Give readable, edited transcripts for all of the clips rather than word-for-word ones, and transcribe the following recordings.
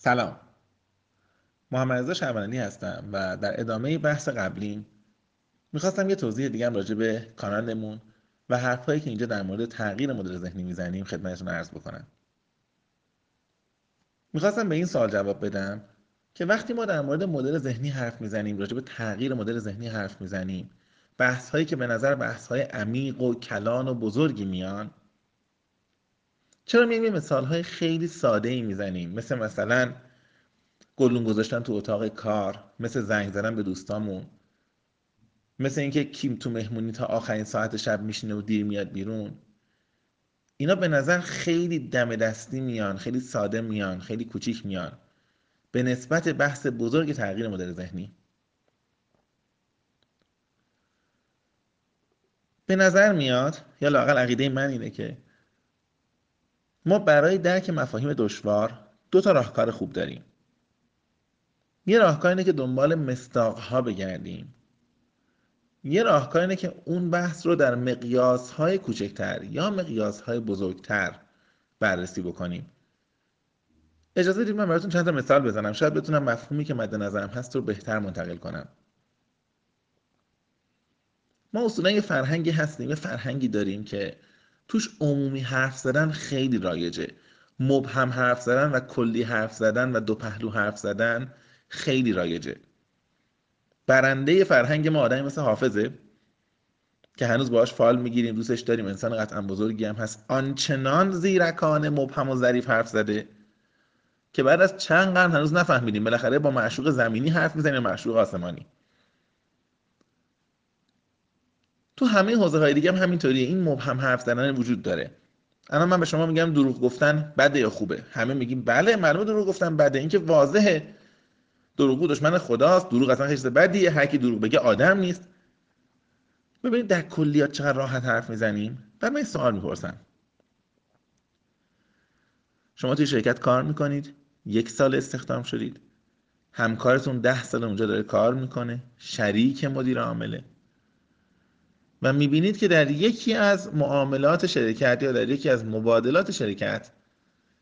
سلام، محمدرضا شعبانانی هستم و در ادامه بحث قبلی میخواستم یه توضیح دیگه راجع به کانالمون و حرفایی که اینجا در مورد تغییر مدل ذهنی میزنیم خدمتتون عرض بکنم. میخواستم به این سوال جواب بدم که وقتی ما در مورد مدل ذهنی حرف میزنیم، راجع به تغییر مدل ذهنی حرف میزنیم، بحث هایی که به نظر بحث های عمیق و کلان و بزرگی میان، چرا میگیم مثال های خیلی ساده ای میزنیم، مثلا گلدون گذاشتن تو اتاق کار، مثل زنگ زدن به دوستامون، مثل اینکه کیم تو مهمونی تا آخرین ساعت شب میشینه و دیر میاد بیرون. اینا به نظر خیلی دم دستی میان، خیلی ساده میان، خیلی کوچیک میان به نسبت بحث بزرگ تغییر مدل ذهنی. به نظر میاد، یا لااقل عقیده من اینه که ما برای درک مفاهیم دشوار دو تا راهکار خوب داریم. یه راهکار اینه که دنبال مصداق‌ها بگردیم. یه راهکار اینه که اون بحث رو در مقیاس‌های کوچکتر یا مقیاس‌های بزرگتر بررسی بکنیم. اجازه بدید من براتون چند تا مثال بزنم، شاید بتونم مفهومی که مد نظرم هست رو بهتر منتقل کنم. ما اصولاً یه فرهنگی هستیم، یه فرهنگی داریم که توش عمومی حرف زدن خیلی رایجه. مبهم حرف زدن و کلی حرف زدن و دو پهلو حرف زدن خیلی رایجه. برنده فرهنگ ما آدمی مثل حافظه که هنوز باهاش فعال میگیریم، دوستش داریم، انسان قطعا بزرگی هم هست، آنچنان زیرکانه، مبهم و ظریف حرف زده که بعد از چند قرن هنوز نفهمیدیم بالاخره با معشوق زمینی حرف میزنه یا معشوق آسمانی. تو همه حوزه های دیگه هم همینطوریه، این مبهم حرف زدن وجود داره. الان من به شما میگم دروغ گفتن بده یا خوبه؟ همه میگیم بله، معلومه دروغ گفتن بده، این که واضحه. دروغگو دشمن خداست، دروغ اصلا هیچ چیز بدیه، هر کی دروغ بگه آدم نیست. ببینید در کلیات چقدر راحت حرف میزنیم. بعد من سوال میپرسم، شما توی شرکت کار میکنید، 1 سال استخدام شدید، همکارتون 10 سال اونجا داره کار میکنه، شریک مدیر عامله، و میبینید که در یکی از معاملات شرکت یا در یکی از مبادلات شرکت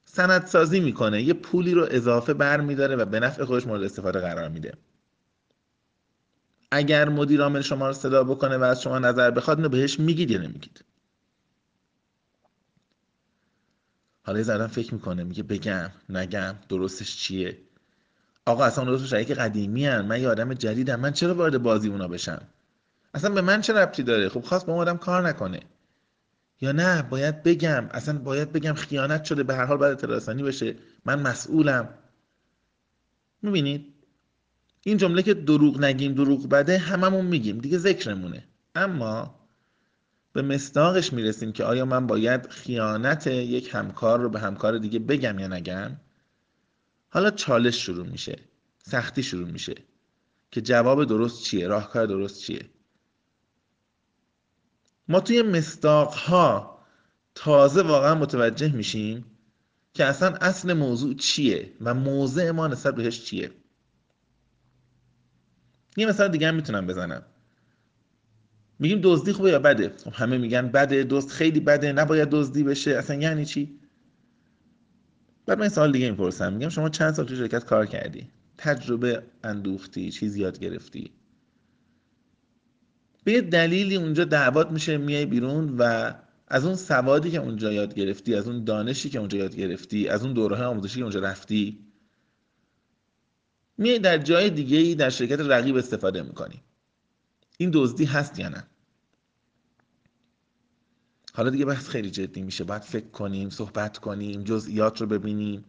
سندسازی میکنه، یه پولی رو اضافه برمیداره و به نفع خودش مورد استفاده قرار میده. اگر مدیر عامل شما رو صدا بکنه و از شما نظر بخواد، اینو بهش میگید یا نمیگید؟ حالا یه ذره فکر میکنه، میگه بگم نگم، درستش چیه؟ آقا اصلا اون دوتا شریک قدیمی ان، من یه آدم جدیدم، من چرا وارد بازی اونا بشم؟ اصلا به من چه ربطی داره؟ خب خواست با اون آدم کار نکنه. یا نه، باید بگم، اصلا باید بگم، خیانت شده، به هر حال باید اطلاع رسانی بشه، من مسئولم. میبینید این جمله که دروغ نگیم دروغ بده هممون میگیم دیگه، ذکرمونه، اما به مصداقش میرسیم که آیا من باید خیانت یک همکار رو به همکار دیگه بگم یا نگم؟ حالا چالش شروع میشه، سختی شروع میشه که جواب درست چیه، راهکار درست چیه. ما توی مصداق‌ها تازه واقعا متوجه میشیم که اصلا اصل موضوع چیه و موضع ما نسبت بهش چیه. یه مثال دیگه هم میتونم بزنم. میگیم دزدی خوبه یا بده؟ خب همه میگن بده، دزد خیلی بده، نباید دزدی بشه، اصلا یعنی چی؟ بعد من سوال دیگه میپرسم، میگم شما چند سال توی شرکت کار کردی؟ تجربه اندوختی، چیز یاد گرفتی؟ به یه دلیلی اونجا دعوت میشه، میای بیرون و از اون سوادی که اونجا یاد گرفتی، از اون دانشی که اونجا یاد گرفتی، از اون دوره‌های آموزشی که اونجا رفتی، میای در جای دیگه‌ای در شرکت رقیب استفاده میکنی. این دزدی هست یا نه؟ حالا دیگه بحث خیلی جدی میشه، باید فکر کنیم، صحبت کنیم، جزئیات رو ببینیم.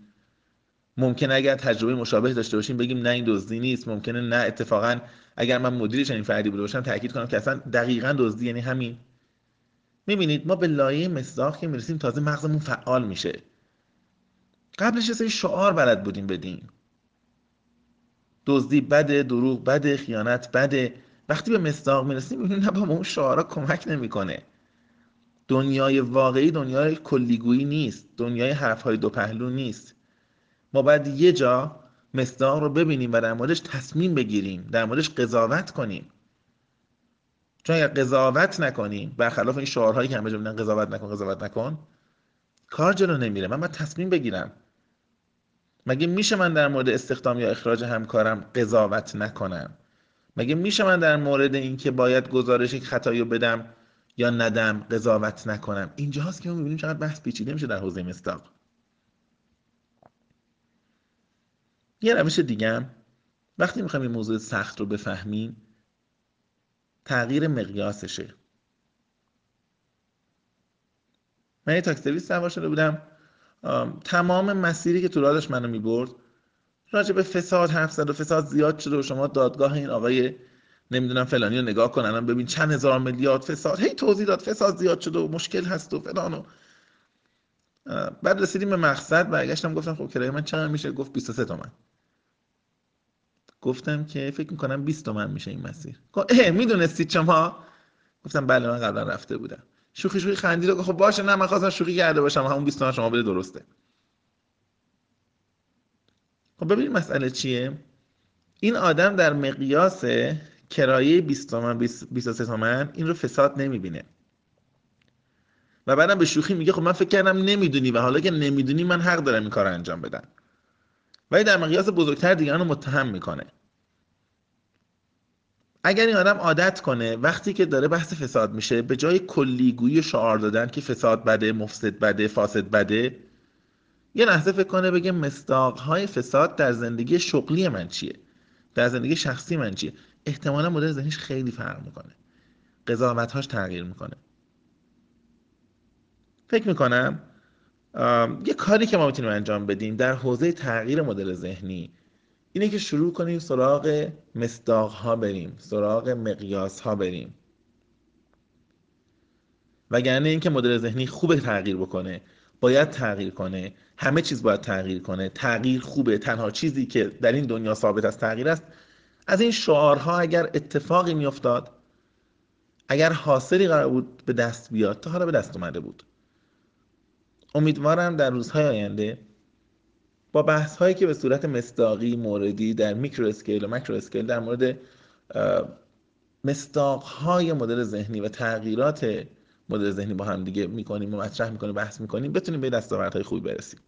ممکنه اگر تجربه مشابه داشته باشیم بگیم نه این دزدی نیست، ممکنه نه، اتفاقا اگر من مدیر چنین فردی بوده باشم تاکید کنم که اصلا دقیقاً دزدی یعنی همین. میبینید ما به لایه مصداق که میرسیم تازه مغزمون فعال میشه. قبلش یه سری شعار بلد بودیم بدیم، دزدی بده، دروغ بده، خیانت بده. وقتی به مصداق میرسیم میبینیم نه، با اون شعارا کمک نمیکنه. دنیای واقعی دنیای کلیگویی نیست، دنیای حرفهای دو پهلو نیست. ما باید یه جا مصداق رو ببینیم و در موردش تصمیم بگیریم، در موردش قضاوت کنیم. چون اگر قضاوت نکنیم، برخلاف این شعارهایی که همه جا میگن قضاوت نکن، قضاوت نکن، کار جلو نمیره. من باید تصمیم بگیرم. مگه میشه من در مورد استخدام یا اخراج همکارم قضاوت نکنم؟ مگه میشه من در مورد این که باید گزارش یک خطایی بدم یا ندم قضاوت نکنم؟ اینجاست که ما میبینیم چقدر بحث پیچیده میشه در حوزه مصداق. یه روش دیگه، وقتی میخوایم این موضوع سخت رو بفهمیم، تغییر مقیاسشه. من یه تاکسیویست سوار شده بودم، تمام مسیری که تو رادش منو میبرد راجع به فساد حرف زد و فساد زیاد شده و شما دادگاه این آقای نمیدونم فلانی رو نگاه کن الان ببین چند هزار میلیارد فساد، هی توضیح داد فساد زیاد شده و مشکل هست و فلان. و بعد رسیدیم به مقصد، برگشتم گفتم خب کرایه من چقدر میشه؟ گفت 23 تومن. گفتم که فکر میکنم 20 تومن میشه این مسیر. گفت میدونستید شما؟ گفتم بله من قبلا رفته بودم. شوخی خندید و خب باشه، نه من خواستم شوخی کرده باشم، همون 20 تومن شما بده درسته. خب ببینید مسئله چیه؟ این آدم در مقیاس کرایه 20 تومن 23 تومن این رو فساد نمیبینه و بعدم به شوخی میگه خب من فکر کردم نمیدونی و حالا که نمیدونی من حق دارم این کارو انجام بدم. ولی در مقیاس بزرگتر دیگران رو متهم میکنه. اگر این آدم عادت کنه وقتی که داره بحث فساد میشه به جای کلیگویی شعار دادن که فساد بده، مفسد بده، فاسد بده، یه لحظه فکر کنه بگه مصداق‌های فساد در زندگی شغلی من چیه؟ در زندگی شخصی من چیه؟ احتمالاً مدل ذهنیش خیلی فرق میکنه. قضاوت‌هاش تغییر میکنه. فکر میکنم یه کاری که ما میتونیم انجام بدیم در حوزه تغییر مدل ذهنی اینه که شروع کنیم سراغ مصداق‌ها بریم، سراغ مقیاس‌ها بریم. وگرنه اینکه مدل ذهنی خوبه تغییر بکنه، باید تغییر کنه، همه چیز باید تغییر کنه، تغییر خوبه، تنها چیزی که در این دنیا ثابت است تغییر است. از این شعارها اگر اتفاقی میافتاد، اگر حاصلی قرار بود به دست بیاد، تا حالا به دست اومده بود. امیدوارم در روزهای آینده با بحث‌هایی که به صورت مصداقی، موردی، در میکرو اسکیل و ماکرو اسکیل در مورد مصداق‌های مدل ذهنی و تغییرات مدل ذهنی با هم دیگه می‌کنیم و مطرح می‌کنیم، بحث می‌کنیم، بتونیم به دستاوردهای خوبی برسیم.